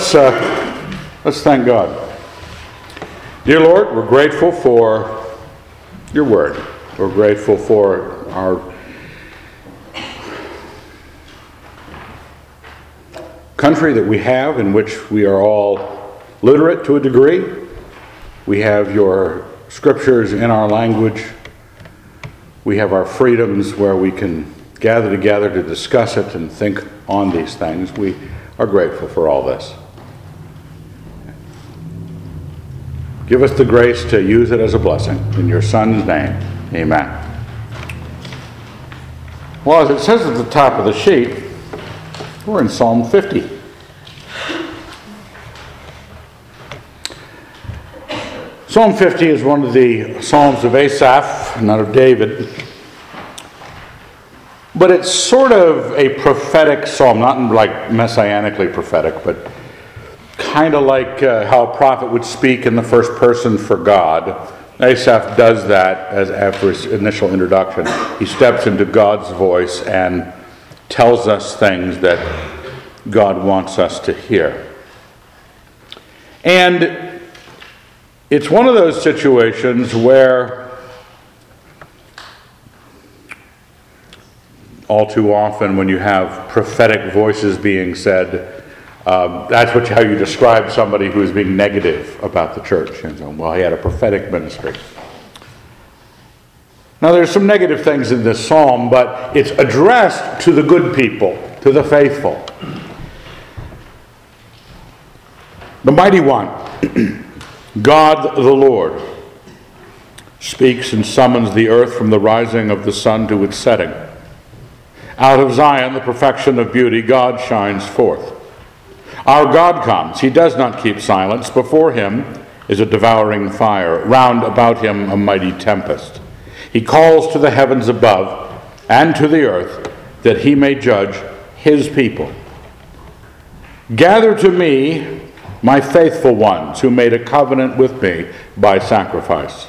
Let's thank God. Dear Lord, we're grateful for your word. We're grateful for our country that we have, in which we are all literate to a degree. We have your scriptures in our language. We have our freedoms where we can gather together to discuss it and think on these things. We are grateful for all this. Give us the grace to use it as a blessing. In your Son's name, amen. Well, as it says at the top of the sheet, we're in Psalm 50. Psalm 50 is one of the Psalms of Asaph, not of David. But it's sort of a prophetic psalm, not like messianically prophetic, but kind of like how a prophet would speak in the first person for God. Asaph does that as after his initial introduction. He steps into God's voice and tells us things that God wants us to hear. And it's one of those situations where all too often when you have prophetic voices being said, how you describe somebody who is being negative about the church. And so, well, he had a prophetic ministry. Now there's some negative things in this psalm, but it's addressed to the good people, to the faithful. The Mighty One, God the Lord, speaks and summons the earth from the rising of the sun to its setting. Out of Zion, the perfection of beauty, God shines forth. Our God comes. He does not keep silence. Before him is a devouring fire. Round about him a mighty tempest. He calls to the heavens above and to the earth that he may judge his people. Gather to me my faithful ones who made a covenant with me by sacrifice.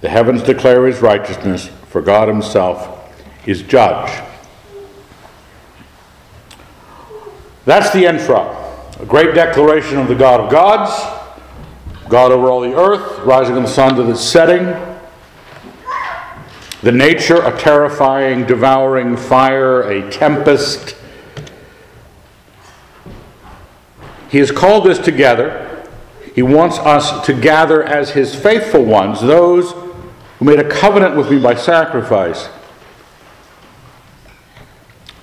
The heavens declare his righteousness, for God himself is judge. That's the intro. A great declaration of the God of gods, God over all the earth, rising in the sun to the setting. The nature, a terrifying, devouring fire, a tempest. He has called us together. He wants us to gather as his faithful ones, those who made a covenant with me by sacrifice.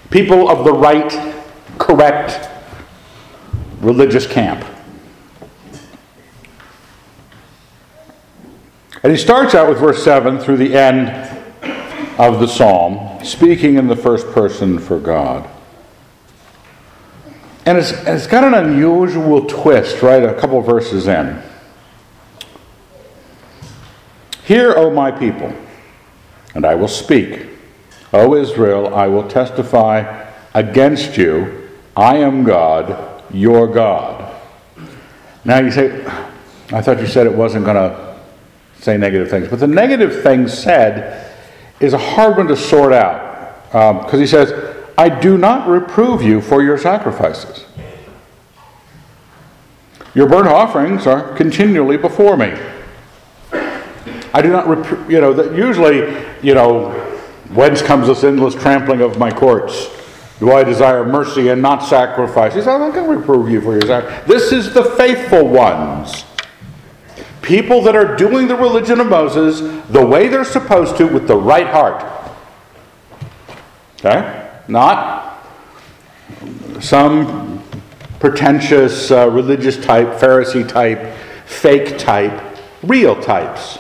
People of the right, correct, religious camp. And he starts out with verse 7 through the end of the psalm, speaking in the first person for God. And it's got an unusual twist, right, a couple verses in. Hear, O my people, and I will speak. O Israel, I will testify against you. I am God, your God. Now you say, I thought you said it wasn't going to say negative things. But the negative thing said is a hard one to sort out. Because he says, I do not reprove you for your sacrifices. Your burnt offerings are continually before me. I do not reprove, whence comes this endless trampling of my courts? Do I desire mercy and not sacrifice? He said, I'm not going to reprove you for your sacrifice. This is the faithful ones. People that are doing the religion of Moses the way they're supposed to with the right heart. Okay? Not some pretentious religious type, Pharisee type, fake type, real types.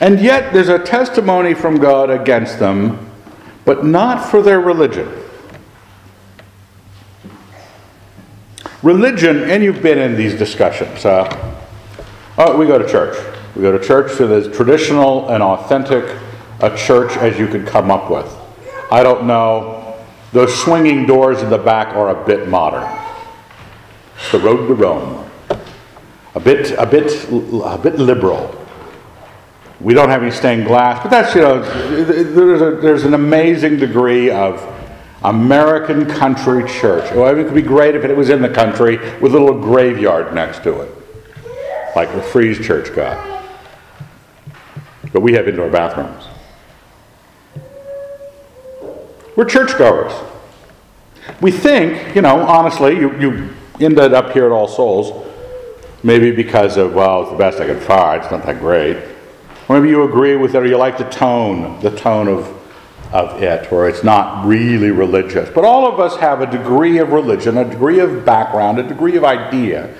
And yet there's a testimony from God against them, but not for their religion. Religion, and you've been in these discussions. We go to church. We go to church to as traditional and authentic a church as you could come up with. I don't know. Those swinging doors in the back are a bit modern. It's the road to Rome. A bit liberal. We don't have any stained glass, but that's, there's an amazing degree of American country church. Well, it could be great if it was in the country with a little graveyard next to it, like the Freeze Church got. But we have indoor bathrooms. We're churchgoers. We think, honestly, you ended up here at All Souls, maybe because of, it's the best I could find, it's not that great. Or maybe you agree with it, or you like the tone of it, or it's not really religious. But all of us have a degree of religion, a degree of background, a degree of idea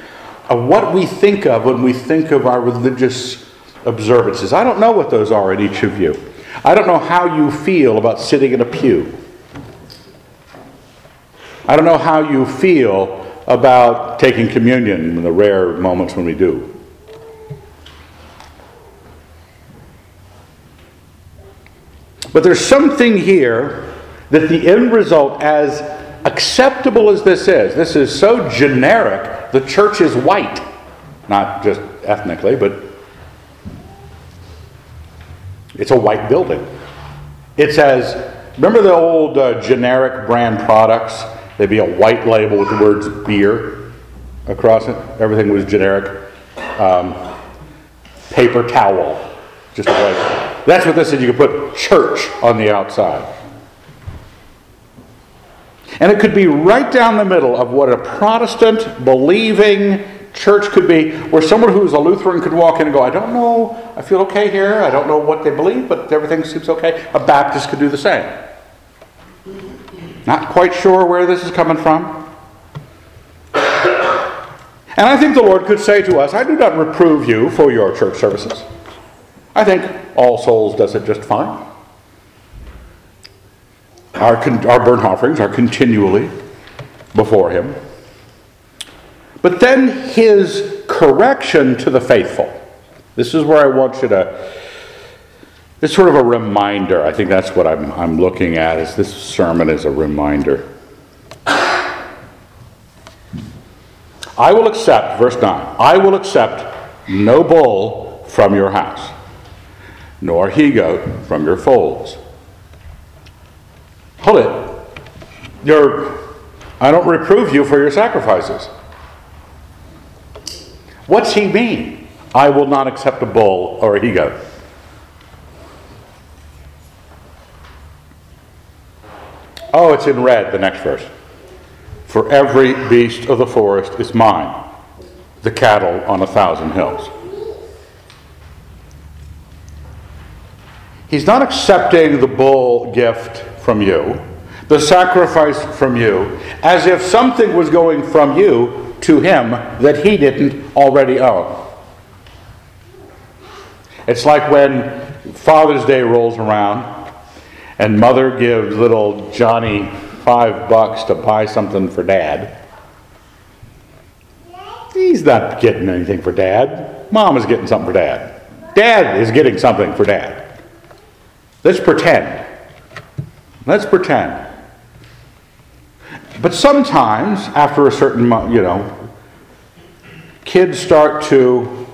of what we think of when we think of our religious observances. I don't know what those are in each of you. I don't know how you feel about sitting in a pew. I don't know how you feel about taking communion in the rare moments when we do. But there's something here that the end result, as acceptable as this is so generic, the church is white. Not just ethnically, but it's a white building. It says, remember the old generic brand products? There'd be a white label with the words beer across it. Everything was generic. Paper towel. Just a white. That's what this is. You could put church on the outside. And it could be right down the middle of what a Protestant believing church could be, where someone who's a Lutheran could walk in and go, I don't know, I feel okay here, I don't know what they believe, but everything seems okay. A Baptist could do the same. Not quite sure where this is coming from. And I think the Lord could say to us, I do not reprove you for your church services. I think All Souls does it just fine. Our burnt offerings are continually before Him. But then His correction to the faithful. This is where I want you to... It's sort of a reminder. I think that's what I'm looking at, is this sermon is a reminder. I will accept, verse 9, I will accept no bull from your house, nor he-goat from your folds. Hold it. I don't reprove you for your sacrifices. What's he mean? I will not accept a bull or a he-goat. Oh, it's in red, the next verse. For every beast of the forest is mine, the cattle on 1,000 hills. He's not accepting the bull gift from you, the sacrifice from you, as if something was going from you to him that he didn't already own. It's like when Father's Day rolls around and mother gives little Johnny $5 to buy something for dad. He's not getting anything for dad. Mom is getting something for dad. Dad is getting something for dad. Let's pretend. But sometimes, after a certain month, kids start to,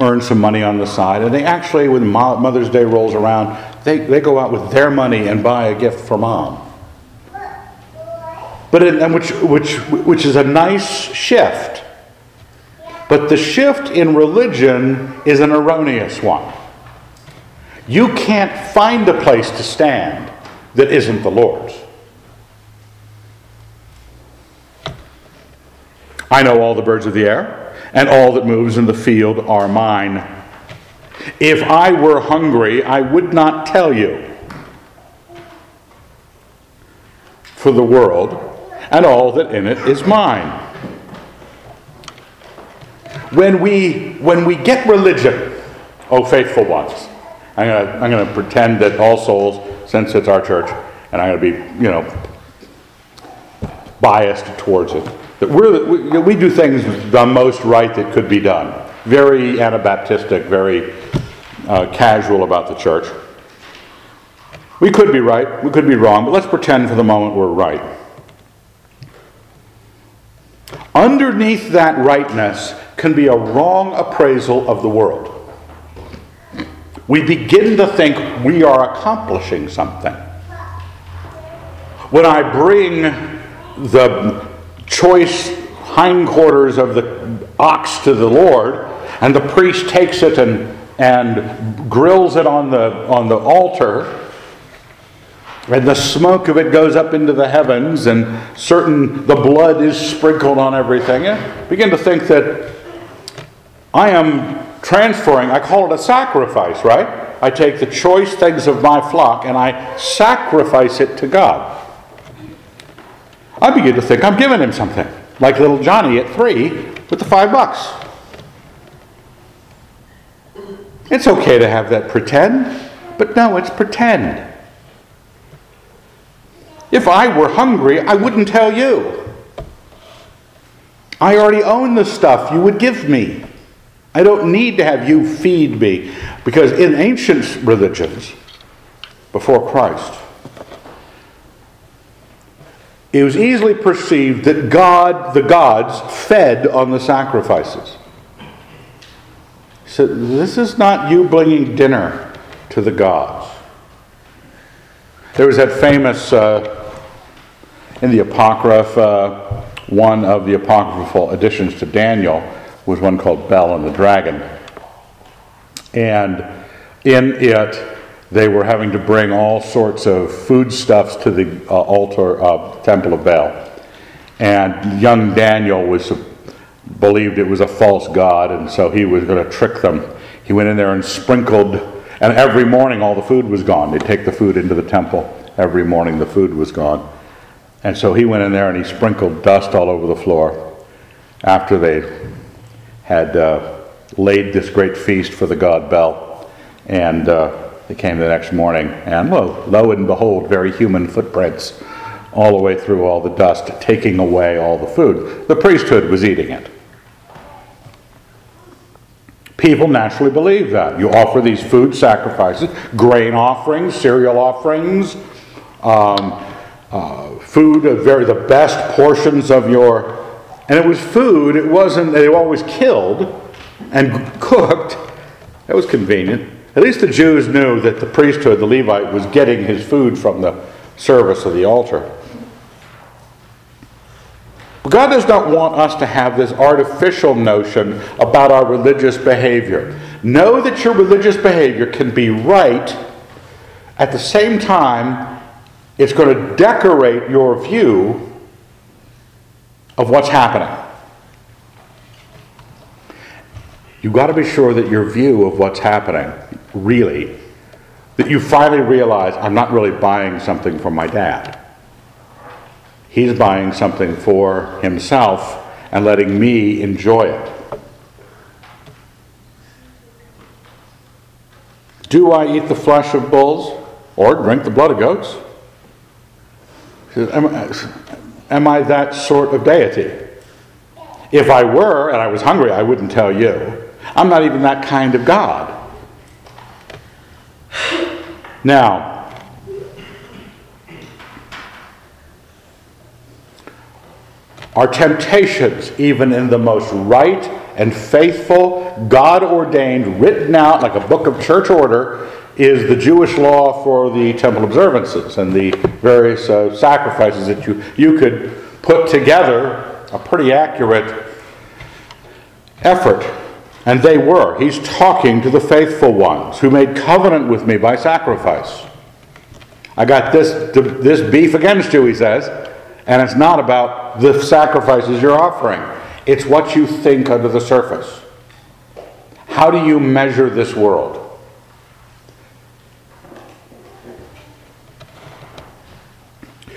earn some money on the side. And they actually, when Mother's Day rolls around, they go out with their money and buy a gift for mom. But which is a nice shift. But the shift in religion is an erroneous one. You can't find a place to stand that isn't the Lord's. I know all the birds of the air, and all that moves in the field are mine. If I were hungry, I would not tell you. For the world and all that in it is mine. When we get religion, O faithful ones, I'm going to pretend that All Souls, since it's our church, and I'm going to be, biased towards it. That we do things the most right that could be done. Very Anabaptistic, very casual about the church. We could be right, we could be wrong, but let's pretend for the moment we're right. Underneath that rightness can be a wrong appraisal of the world. We begin to think we are accomplishing something. When I bring the choice hindquarters of the ox to the Lord, and the priest takes it and grills it on the altar, and the smoke of it goes up into the heavens, and the blood is sprinkled on everything, I begin to think that I am transferring, I call it a sacrifice, right? I take the choice things of my flock and I sacrifice it to God. I begin to think I'm giving him something, like little Johnny at 3 with the $5. It's okay to have that pretend, but no, it's pretend. If I were hungry, I wouldn't tell you. I already own the stuff you would give me. I don't need to have you feed me. Because in ancient religions, before Christ, it was easily perceived that the gods, fed on the sacrifices. He said, this is not you bringing dinner to the gods. There was that famous, in the Apocrypha, one of the apocryphal additions to Daniel was one called Bel and the Dragon. And in it, they were having to bring all sorts of foodstuffs to the altar of Temple of Bel. And young Daniel believed it was a false god, and so he was going to trick them. He went in there and sprinkled. And every morning all the food was gone. They'd take the food into the temple. Every morning the food was gone. And so he went in there and he sprinkled dust all over the floor after they had laid this great feast for the god Bel. And they came the next morning. And lo and behold, very human footprints all the way through all the dust, taking away all the food. The priesthood was eating it. People naturally believe that. You offer these food sacrifices, grain offerings, cereal offerings, food, the best portions of your... And it was food, it wasn't... They were always killed and cooked. That was convenient. At least the Jews knew that the priesthood, the Levite, was getting his food from the service of the altar. God does not want us to have this artificial notion about our religious behavior. Know that your religious behavior can be right. At the same time, it's going to decorate your view of what's happening. You've got to be sure that your view of what's happening, really, that you finally realize, I'm not really buying something from my dad. He's buying something for himself and letting me enjoy it. Do I eat the flesh of bulls or drink the blood of goats? Am I that sort of deity? If I were and I was hungry, I wouldn't tell you. I'm not even that kind of God. Now, our temptations, even in the most right and faithful, God-ordained, written out like a book of church order, is the Jewish law for the temple observances and the various sacrifices that you could put together a pretty accurate effort. And they were. He's talking to the faithful ones who made covenant with me by sacrifice. I got this beef against you, he says. And it's not about the sacrifices you're offering. It's what you think under the surface. How do you measure this world?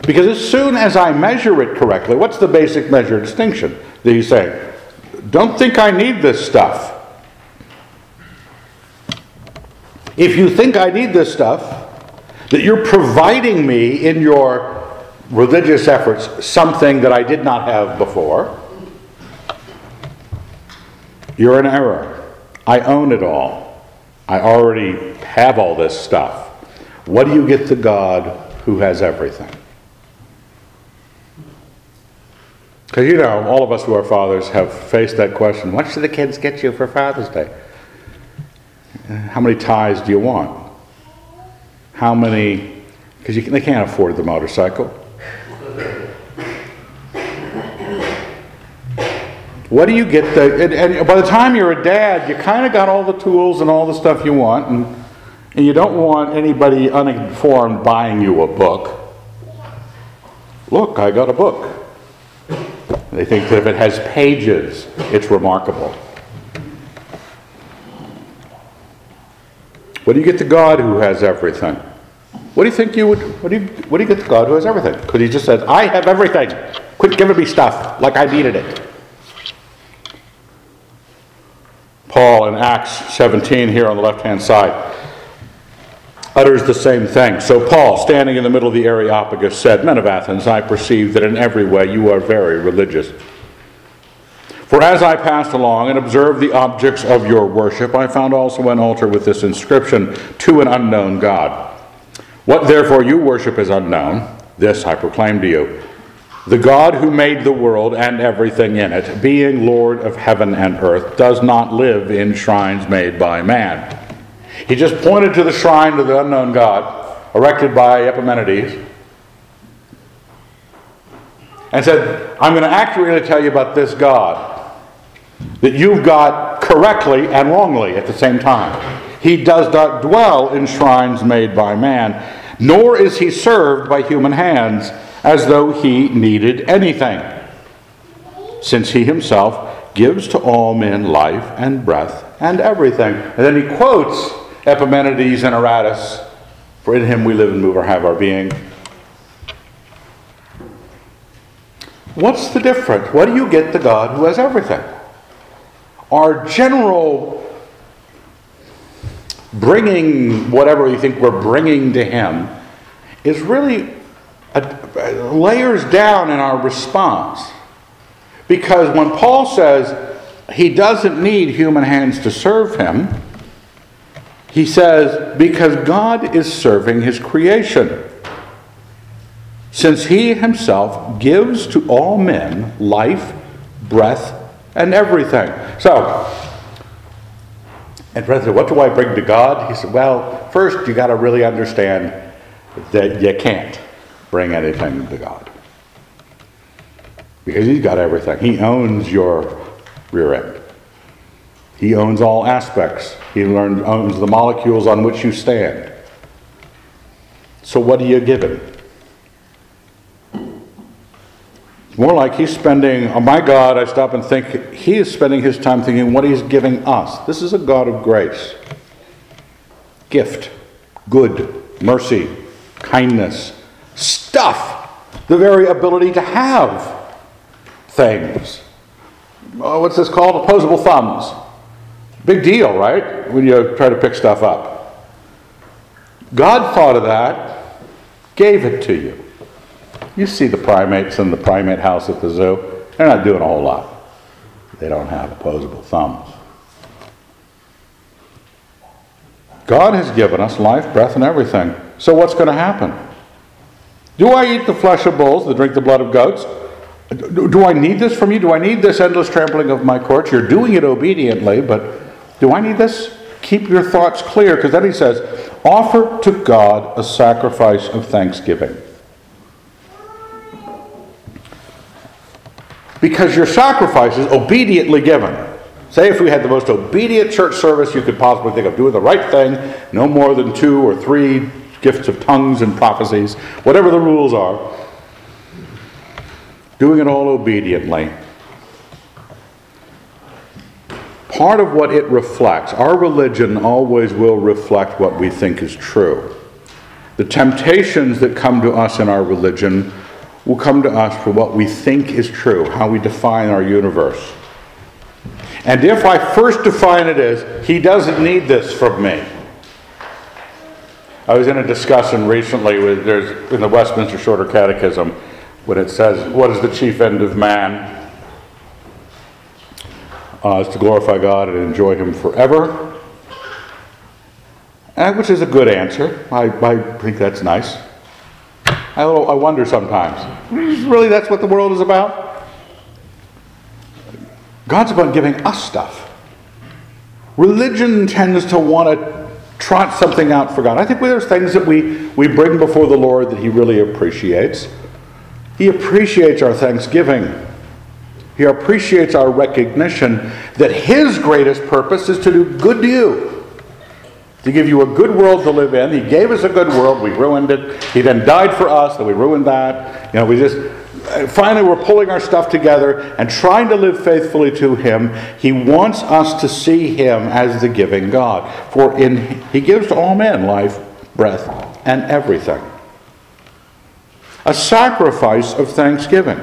Because as soon as I measure it correctly, what's the basic measure distinction that you say? Don't think I need this stuff. If you think I need this stuff, that you're providing me in your religious efforts, something that I did not have before, you're in error. I own it all. I already have all this stuff. What do you get to God who has everything? Because all of us who are fathers have faced that question, what should the kids get you for Father's Day? How many ties do you want? Because they can't afford the motorcycle. What do you get? And by the time you're a dad, you kind of got all the tools and all the stuff you want, and you don't want anybody uninformed buying you a book. Look, I got a book. They think that if it has pages, it's remarkable. What do you get to God who has everything? What do you think you would? What do you get to God who has everything? Because He just says, "I have everything. Quit giving me stuff like I needed it." Paul in Acts 17 here on the left-hand side utters the same thing. So Paul, standing in the middle of the Areopagus, said, "Men of Athens, I perceive that in every way you are very religious. For as I passed along and observed the objects of your worship, I found also an altar with this inscription, 'To an unknown God.' What therefore you worship is unknown, this I proclaim to you. The God who made the world and everything in it, being Lord of heaven and earth, does not live in shrines made by man." He just pointed to the shrine of the unknown God, erected by Epimenides, and said, "I'm going to accurately tell you about this God that you've got correctly and wrongly at the same time. He does not dwell in shrines made by man, nor is he served by human hands, as though he needed anything, since he himself gives to all men life and breath and everything." And then he quotes Epimenides and Aratus, "For in him we live and move or have our being." What's the difference? What do you get the God who has everything? Our general bringing, whatever you think we're bringing to him, is really layers down in our response. Because when Paul says he doesn't need human hands to serve him, he says because God is serving his creation, since he himself gives to all men life, breath, and everything. So, and brother said, "What do I bring to God?" He said, "Well, first you got to really understand that you can't bring anything to God, because he's got everything. He owns your rear end. He owns all aspects. He owns the molecules on which you stand. So what do you give him?" It's more like he's spending, oh my God, I stop and think, he is spending his time thinking what he's giving us. This is a God of grace, gift, good, mercy, kindness, stuff, the very ability to have things. What's this called? Opposable thumbs. Big deal, right? When you try to pick stuff up. God thought of that, gave it to you. You see the primates in the primate house at the zoo. They're not doing a whole lot. They don't have opposable thumbs. God has given us life, breath, and everything. So what's going to happen? Do I eat the flesh of bulls, and drink the blood of goats? Do I need this from you? Do I need this endless trampling of my courts? You're doing it obediently, but do I need this? Keep your thoughts clear, because then he says, offer to God a sacrifice of thanksgiving. Because your sacrifice is obediently given. Say if we had the most obedient church service you could possibly think of, doing the right thing, no more than 2 or 3 gifts of tongues and prophecies, whatever the rules are, doing it all obediently. Part of what it reflects, our religion always will reflect what we think is true. The temptations that come to us in our religion will come to us for what we think is true, how we define our universe. And if I first define it as, he doesn't need this from me. I was in a discussion recently in the Westminster Shorter Catechism, when it says, what is the chief end of man? It's to glorify God and enjoy him forever. And which is a good answer. I think that's nice. I wonder sometimes, really that's what the world is about? God's about giving us stuff. Religion tends to want to trot something out for God. I think there's things that we bring before the Lord that he really appreciates. He appreciates our thanksgiving. He appreciates our recognition that his greatest purpose is to do good to you, to give you a good world to live in. He gave us a good world. We ruined it. He then died for us, and we ruined that. You know, we just... Finally, we're pulling our stuff together and trying to live faithfully to him. He wants us to see him as the giving God. For in he gives to all men life, breath, and everything. A sacrifice of thanksgiving.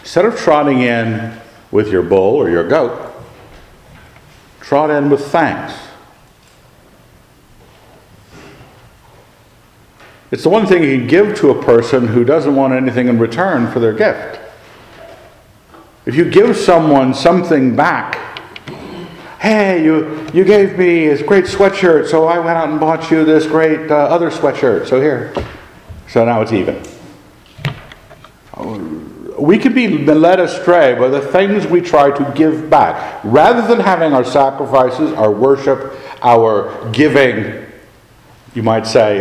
Instead of trotting in with your bull or your goat, trot in with thanks. It's the one thing you can give to a person who doesn't want anything in return for their gift. If you give someone something back, hey, you gave me this great sweatshirt, so I went out and bought you this great other sweatshirt, so here. So now it's even. We can be led astray by the things we try to give back. Rather than having our sacrifices, our worship, our giving, you might say...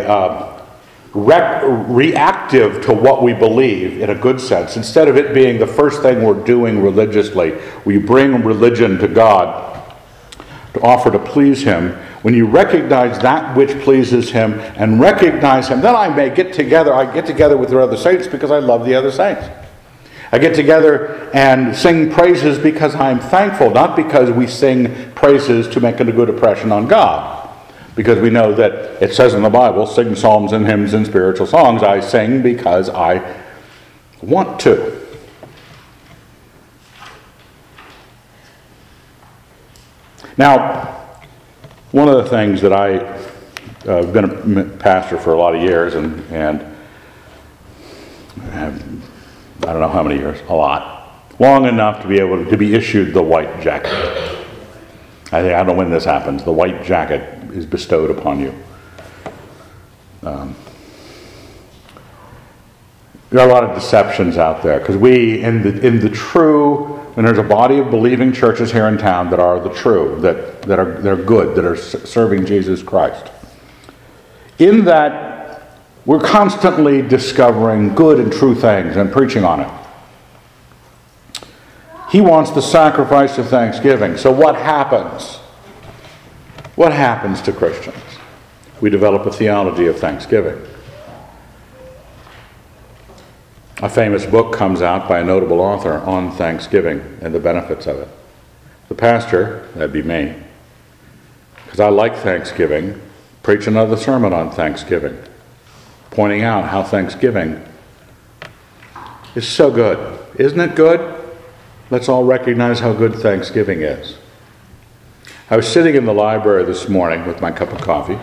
reactive to what we believe in a good sense. Instead of it being the first thing we're doing religiously, we bring religion to God to offer to please him. When you recognize that which pleases him and recognize him, then I get together with the other saints because I love the other saints. I get together and sing praises because I'm thankful, not because we sing praises to make a good impression on God. Because we know that it says in the Bible, sing psalms and hymns and spiritual songs. I sing because I want to. Now, one of the things that I've been a pastor for a lot of years, and I don't know how many years, a lot. Long enough to be able to be issued the white jacket. I don't know when this happens. The white jacket is bestowed upon you. There are a lot of deceptions out there because we, in the true, and there's a body of believing churches here in town that are the true, that are good, that are serving Jesus Christ. In that, we're constantly discovering good and true things and preaching on it. He wants the sacrifice of thanksgiving. So what happens? What happens to Christians? We develop a theology of thanksgiving. A famous book comes out by a notable author on thanksgiving and the benefits of it. The pastor, that'd be me, because I like thanksgiving, preach another sermon on thanksgiving, pointing out how thanksgiving is so good. Isn't it good? Let's all recognize how good thanksgiving is. I was sitting in the library this morning with my cup of coffee,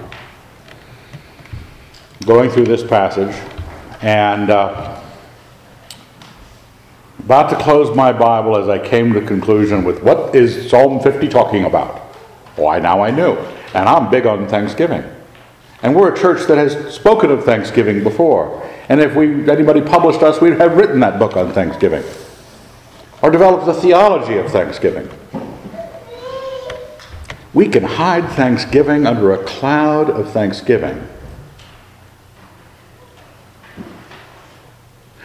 going through this passage, and about to close my Bible as I came to conclusion with, what is Psalm 50 talking about? Why, now I knew. And I'm big on Thanksgiving. And we're a church that has spoken of Thanksgiving before. And if anybody published us, we'd have written that book on Thanksgiving. Or developed the theology of Thanksgiving. We can hide thanksgiving under a cloud of thanksgiving.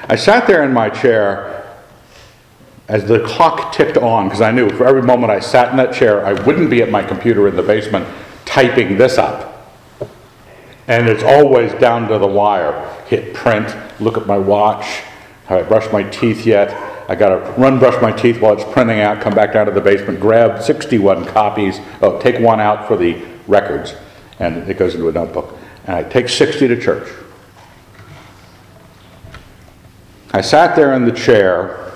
I sat there in my chair as the clock ticked on, because I knew for every moment I sat in that chair, I wouldn't be at my computer in the basement typing this up. And it's always down to the wire. Hit print, look at my watch, have I brushed my teeth yet? I got to run brush my teeth while it's printing out, come back down to the basement, grab 61 copies, take one out for the records, and it goes into a notebook. And I take 60 to church. I sat there in the chair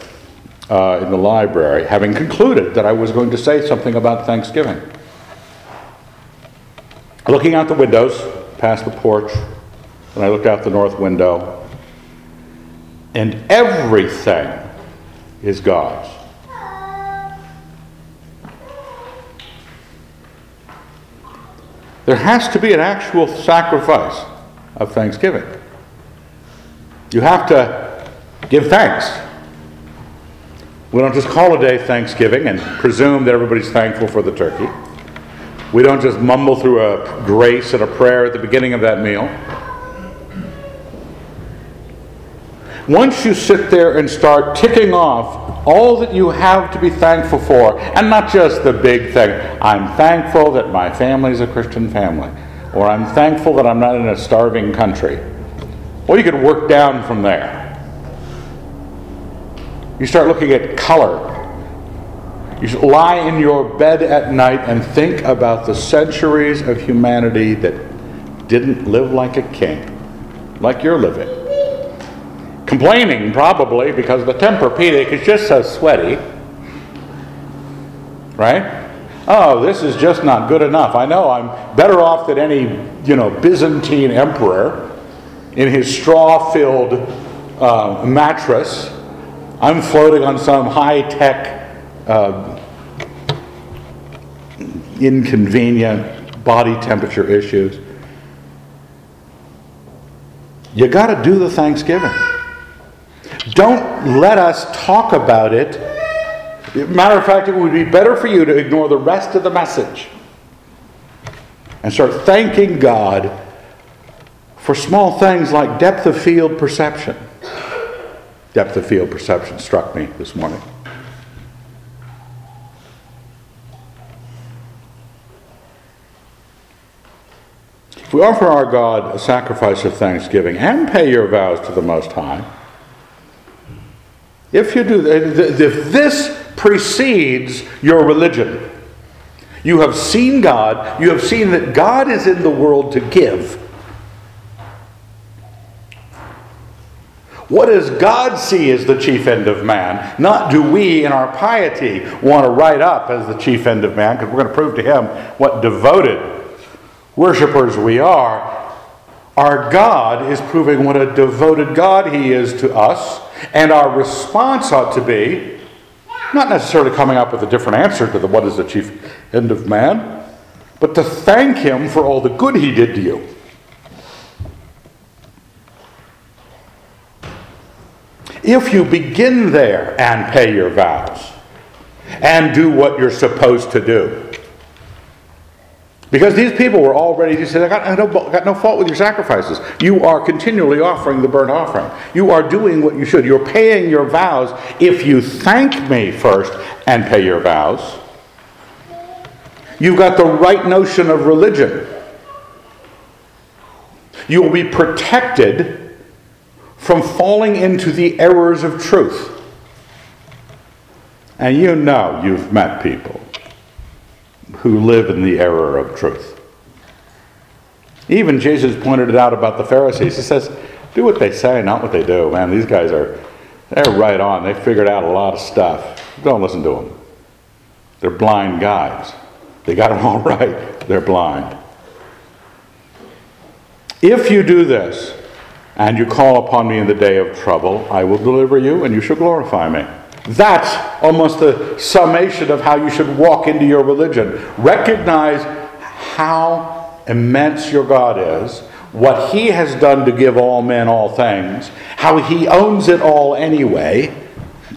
in the library, having concluded that I was going to say something about Thanksgiving. Looking out the windows, past the porch, and I looked out the north window, and everything is God's. There has to be an actual sacrifice of thanksgiving. You have to give thanks. We don't just call a day Thanksgiving and presume that everybody's thankful for the turkey. We don't just mumble through a grace and a prayer at the beginning of that meal. Once you sit there and start ticking off all that you have to be thankful for, and not just the big thing, I'm thankful that my family's a Christian family, or I'm thankful that I'm not in a starving country. Well, you could work down from there. You start looking at color. You should lie in your bed at night and think about the centuries of humanity that didn't live like a king, like you're living. Complaining, probably, because the Tempur-Pedic is just so sweaty. Right? Oh, this is just not good enough. I know I'm better off than any, Byzantine emperor in his straw-filled mattress. I'm floating on some high-tech, inconvenient body temperature issues. You got to do the Thanksgiving. Don't let us talk about it. Matter of fact, it would be better for you to ignore the rest of the message and start thanking God for small things like depth of field perception. Depth of field perception struck me this morning. If we offer our God a sacrifice of thanksgiving and pay your vows to the Most High, if you do, if this precedes your religion, you have seen God, you have seen that God is in the world to give. What does God see as the chief end of man? Not do we in our piety want to write up as the chief end of man, because we're going to prove to him what devoted worshipers we are. Our God is proving what a devoted God he is to us, and our response ought to be not necessarily coming up with a different answer to the what is the chief end of man, but to thank him for all the good he did to you. If you begin there and pay your vows and do what you're supposed to do. Because these people were already, you said, I got no fault with your sacrifices. You are continually offering the burnt offering. You are doing what you should. You're paying your vows. If you thank me first and pay your vows, you've got the right notion of religion. You will be protected from falling into the errors of truth. And you know you've met people who live in the error of truth. Even Jesus pointed it out about the Pharisees. He says, do what they say, not what they do. Man, these guys they're right on. They figured out a lot of stuff. Don't listen to them. They're blind guides. They got them all right. They're blind. If you do this, and you call upon me in the day of trouble, I will deliver you, and you shall glorify me. That's almost the summation of how you should walk into your religion. Recognize how immense your God is, what he has done to give all men all things, how he owns it all anyway,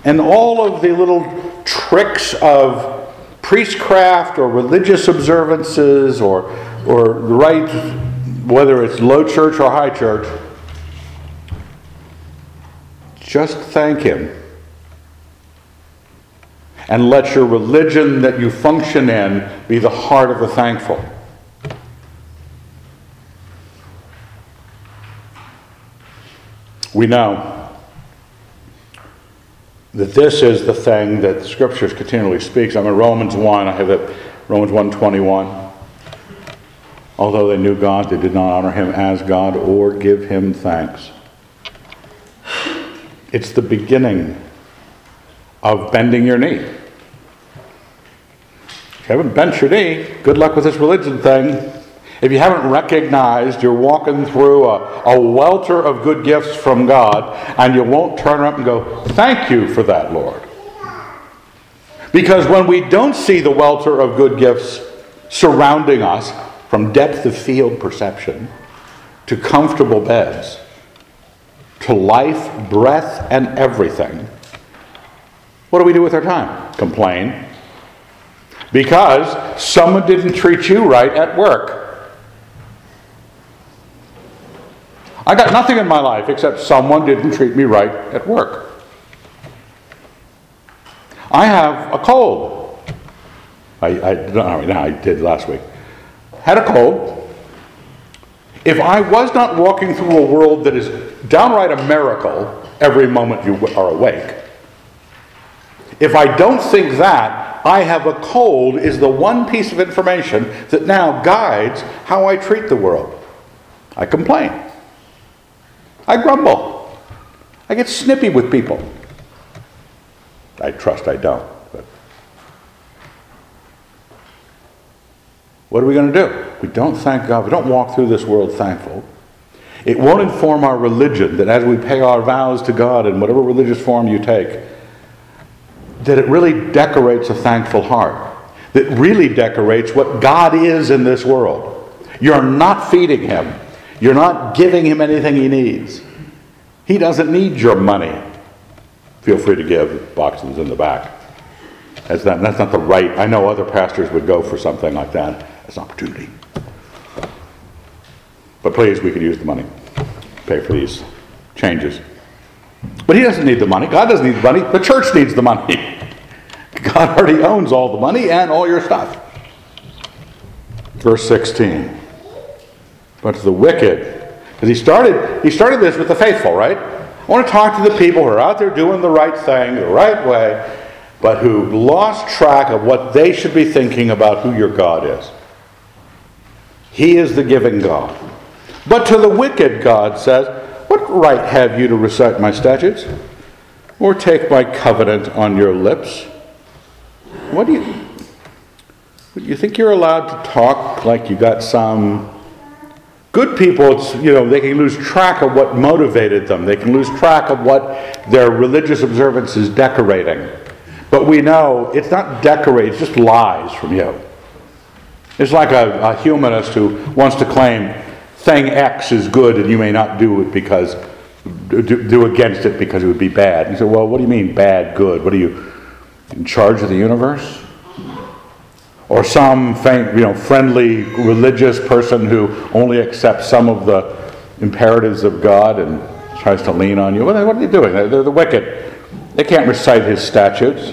and all of the little tricks of priestcraft or religious observances or right, whether it's low church or high church. Just thank him. And let your religion that you function in be the heart of the thankful. We know that this is the thing that the Scriptures continually speaks. I'm in Romans 1. I have that Romans 1:21. Although they knew God, they did not honor him as God or give him thanks. It's the beginning of bending your knee. If you haven't bent your knee, good luck with this religion thing. If you haven't recognized you're walking through a welter of good gifts from God, and you won't turn up and go, thank you for that, Lord. Because when we don't see the welter of good gifts surrounding us, from depth of field perception to comfortable beds, to life, breath, and everything. What do we do with our time? Complain. Because someone didn't treat you right at work. I got nothing in my life except someone didn't treat me right at work. I have a cold. I did last week. Had a cold. If I was not walking through a world that is downright a miracle every moment you are awake, if I don't think that, I have a cold is the one piece of information that now guides how I treat the world. I complain. I grumble. I get snippy with people. I trust I don't. But what are we going to do? We don't thank God. We don't walk through this world thankful. It won't inform our religion that as we pay our vows to God in whatever religious form you take, that it really decorates a thankful heart. That really decorates what God is in this world. You're not feeding him. You're not giving him anything he needs. He doesn't need your money. Feel free to give. The box is in the back. That's not the right. I know other pastors would go for something like that as an opportunity. But please, we could use the money. Pay for these changes. But he doesn't need the money. God doesn't need the money. The church needs the money. God already owns all the money and all your stuff. Verse 16. But to the wicked, because he started this with the faithful, right? I want to talk to the people who are out there doing the right thing, the right way, but who lost track of what they should be thinking about who your God is. He is the giving God. But to the wicked, God says, what right have you to recite my statutes or take my covenant on your lips? You think you're allowed to talk like you got some... Good people, they can lose track of what motivated them. They can lose track of what their religious observance is decorating. But we know it's not decorate, it's just lies from you. It's like a humanist who wants to claim thing X is good and you may not do it because, do against it because it would be bad. And you say, well, what do you mean bad, good? What are you, in charge of the universe? Or some friendly religious person who only accepts some of the imperatives of God and tries to lean on you. What are they doing? They're the wicked. They can't recite his statutes.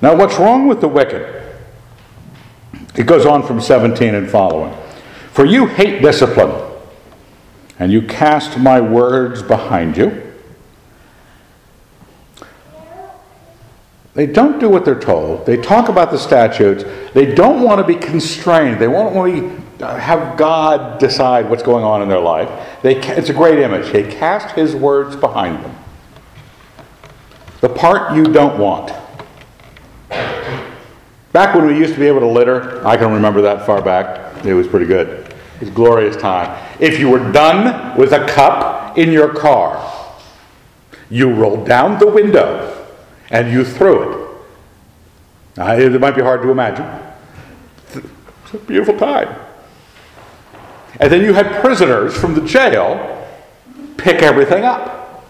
Now, what's wrong with the wicked? It goes on from 17 and following. For you hate discipline, and you cast my words behind you. They don't do what they're told. They talk about the statutes. They don't want to be constrained. They won't want to have God decide what's going on in their life. It's a great image. They cast his words behind them. The part you don't want. Back when we used to be able to litter, I can remember that far back. It was pretty good. It was a glorious time. If you were done with a cup in your car, you rolled down the window. And you threw it. It might be hard to imagine. It's a beautiful time. And then you had prisoners from the jail pick everything up.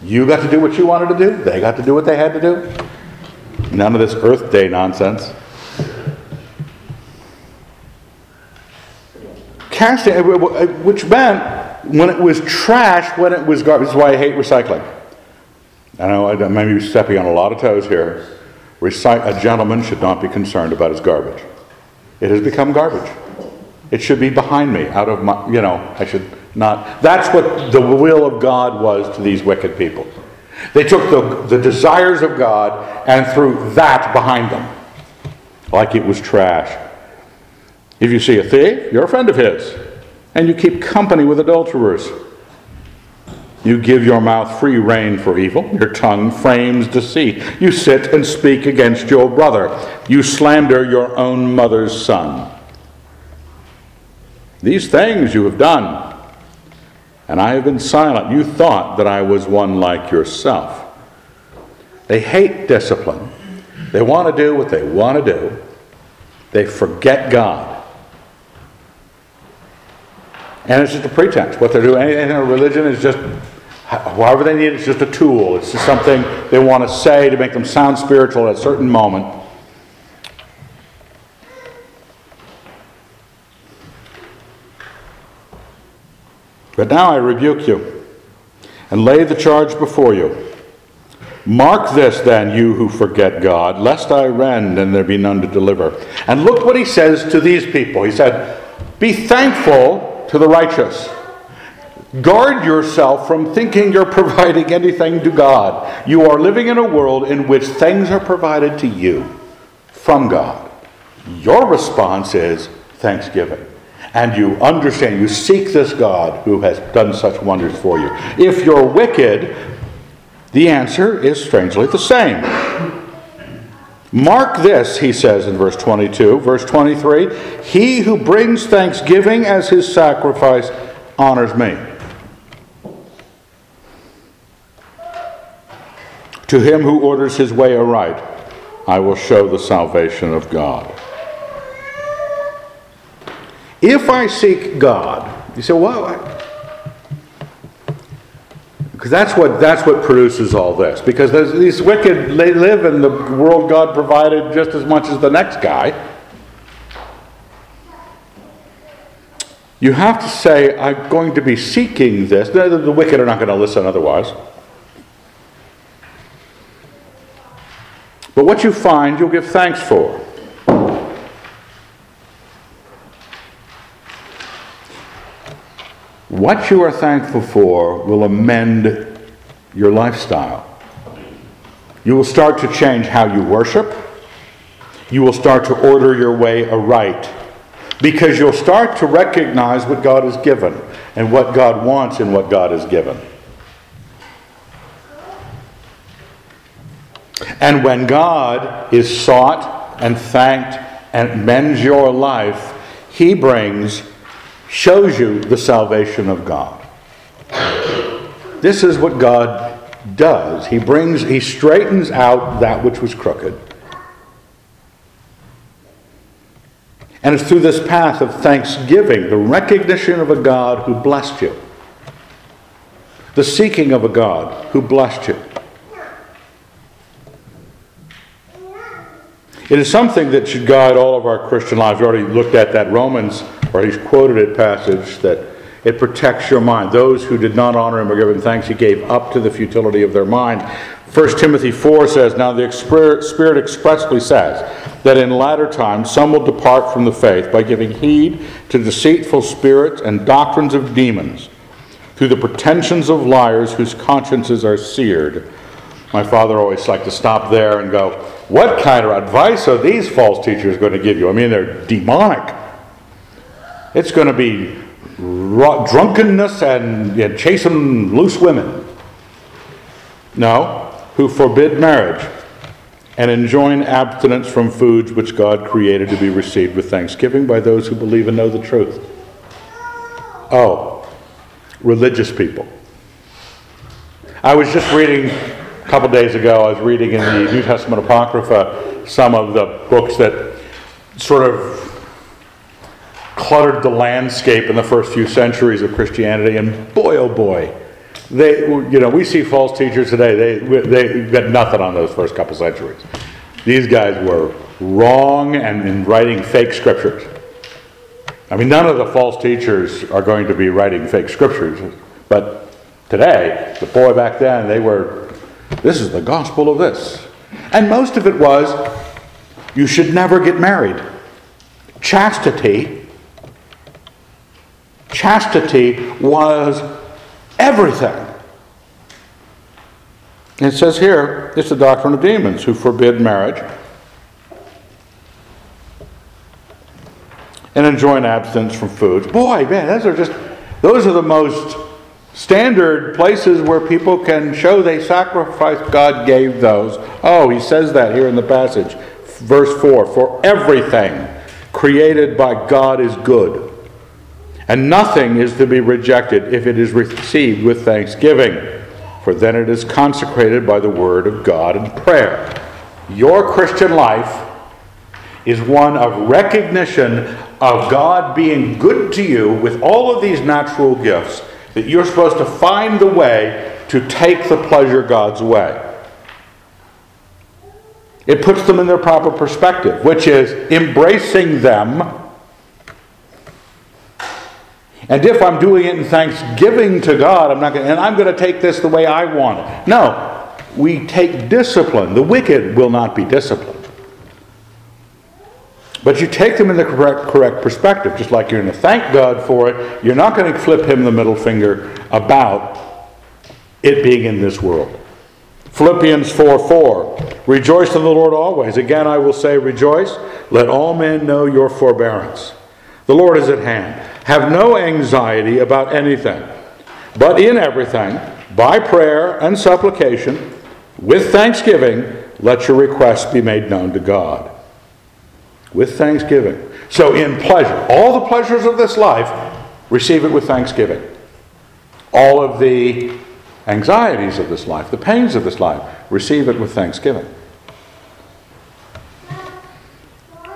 You got to do what you wanted to do. They got to do what they had to do. None of this Earth Day nonsense. Casting, which meant when it was trash, when it was garbage. This is why I hate recycling. I know I may be stepping on a lot of toes here. A gentleman should not be concerned about his garbage. It has become garbage. It should be behind me, out of my, I should not. That's what the will of God was to these wicked people. They took the desires of God and threw that behind them, like it was trash. If you see a thief, you're a friend of his, and you keep company with adulterers. You give your mouth free rein for evil. Your tongue frames deceit. You sit and speak against your brother. You slander your own mother's son. These things you have done, and I have been silent. You thought that I was one like yourself. They hate discipline. They want to do what they want to do. They forget God. And it's just a pretense. What they're doing, anything in religion is just... However they need it, it's just a tool. It's just something they want to say to make them sound spiritual at a certain moment. But now I rebuke you and lay the charge before you. Mark this then, you who forget God, lest I rend and there be none to deliver. And look what he says to these people. He said, be thankful to the righteous. Guard yourself from thinking you're providing anything to God. You are living in a world in which things are provided to you from God. Your response is thanksgiving. And you understand, you seek this God who has done such wonders for you. If you're wicked, the answer is strangely the same. Mark this, he says in verse 22. Verse 23, he who brings thanksgiving as his sacrifice honors me. To him who orders his way aright, I will show the salvation of God. If I seek God, you say, well, because that's what produces all this. Because these wicked, they live in the world God provided just as much as the next guy. You have to say, I'm going to be seeking this. The wicked are not going to listen otherwise. But what you find, you'll give thanks for. What you are thankful for will amend your lifestyle. You will start to change how you worship. You will start to order your way aright. Because you'll start to recognize what God has given and what God wants and what God has given. And when God is sought and thanked and mends your life, he shows you the salvation of God. This is what God does. He straightens out that which was crooked. And it's through this path of thanksgiving, the recognition of a God who blessed you, the seeking of a God who blessed you. It is something that should guide all of our Christian lives. We already looked at that Romans, or he's quoted it passage, that it protects your mind. Those who did not honor him or give him thanks, he gave up to the futility of their mind. 1 Timothy 4 says, now the Spirit expressly says that in latter times some will depart from the faith by giving heed to deceitful spirits and doctrines of demons through the pretensions of liars whose consciences are seared. My father always liked to stop there and go, what kind of advice are these false teachers going to give you? I mean, they're demonic. It's going to be drunkenness and chasing loose women. No. Who forbid marriage and enjoin abstinence from foods which God created to be received with thanksgiving by those who believe and know the truth. Oh, religious people. I was just reading, a couple days ago, I was reading in the New Testament Apocrypha some of the books that sort of cluttered the landscape in the first few centuries of Christianity, and boy, oh boy, we see false teachers today. They got nothing on those first couple centuries. These guys were wrong and in writing fake scriptures. I mean, none of the false teachers are going to be writing fake scriptures, but today, the boy back then, they were, this is the gospel of this. And most of it was, you should never get married. Chastity was everything. It says here, it's the doctrine of demons who forbid marriage and enjoin abstinence from foods. Boy, man, those are the most standard places where people can show they sacrificed. God gave those. Oh, he says that here in the passage. Verse 4, for everything created by God is good. And nothing is to be rejected if it is received with thanksgiving, for then it is consecrated by the word of God and prayer. Your Christian life is one of recognition of God being good to you with all of these natural gifts, that you're supposed to find the way to take the pleasure God's way. It puts them in their proper perspective, which is embracing them And if I'm doing it in thanksgiving to God, I'm going to take this the way I want it. No, we take discipline. The wicked will not be disciplined. But you take them in the correct perspective, just like you're going to thank God for it. You're not going to flip him the middle finger about it being in this world. Philippians 4:4, rejoice in the Lord always. Again, I will say rejoice. Let all men know your forbearance. The Lord is at hand. Have no anxiety about anything, but in everything, by prayer and supplication, with thanksgiving, let your requests be made known to God. With thanksgiving. So in pleasure, all the pleasures of this life, receive it with thanksgiving. All of the anxieties of this life, the pains of this life, receive it with thanksgiving.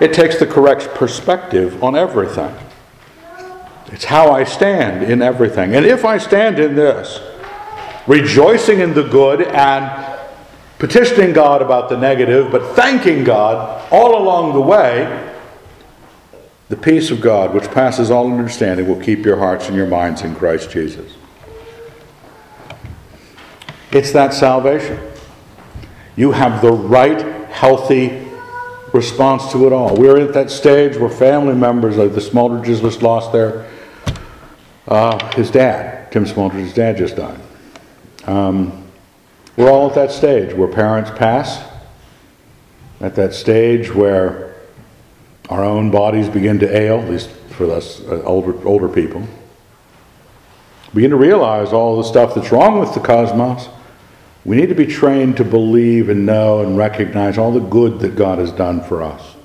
It takes the correct perspective on everything. It's how I stand in everything. And if I stand in this, rejoicing in the good and petitioning God about the negative, but thanking God all along the way, the peace of God, which passes all understanding, will keep your hearts and your minds in Christ Jesus. It's that salvation. You have the right, healthy response to it all. We're at that stage where family members, like the Smulderses just lost their, his dad, Tim Smulders, his dad just died. We're all at that stage where parents pass, at that stage where our own bodies begin to ail, at least for us older people. Begin to realize all the stuff that's wrong with the cosmos. We need to be trained to believe and know and recognize all the good that God has done for us.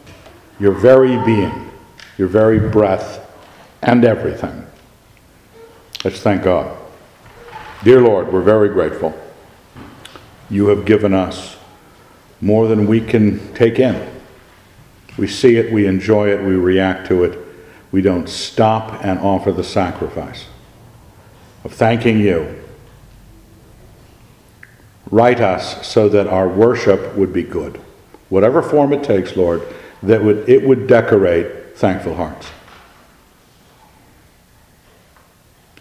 Your very being, your very breath, and everything. Let's thank God. Dear Lord, we're very grateful. You have given us more than we can take in. We see it, we enjoy it, we react to it. We don't stop and offer the sacrifice of thanking you. Write us so that our worship would be good. Whatever form it takes, Lord, that it would decorate thankful hearts.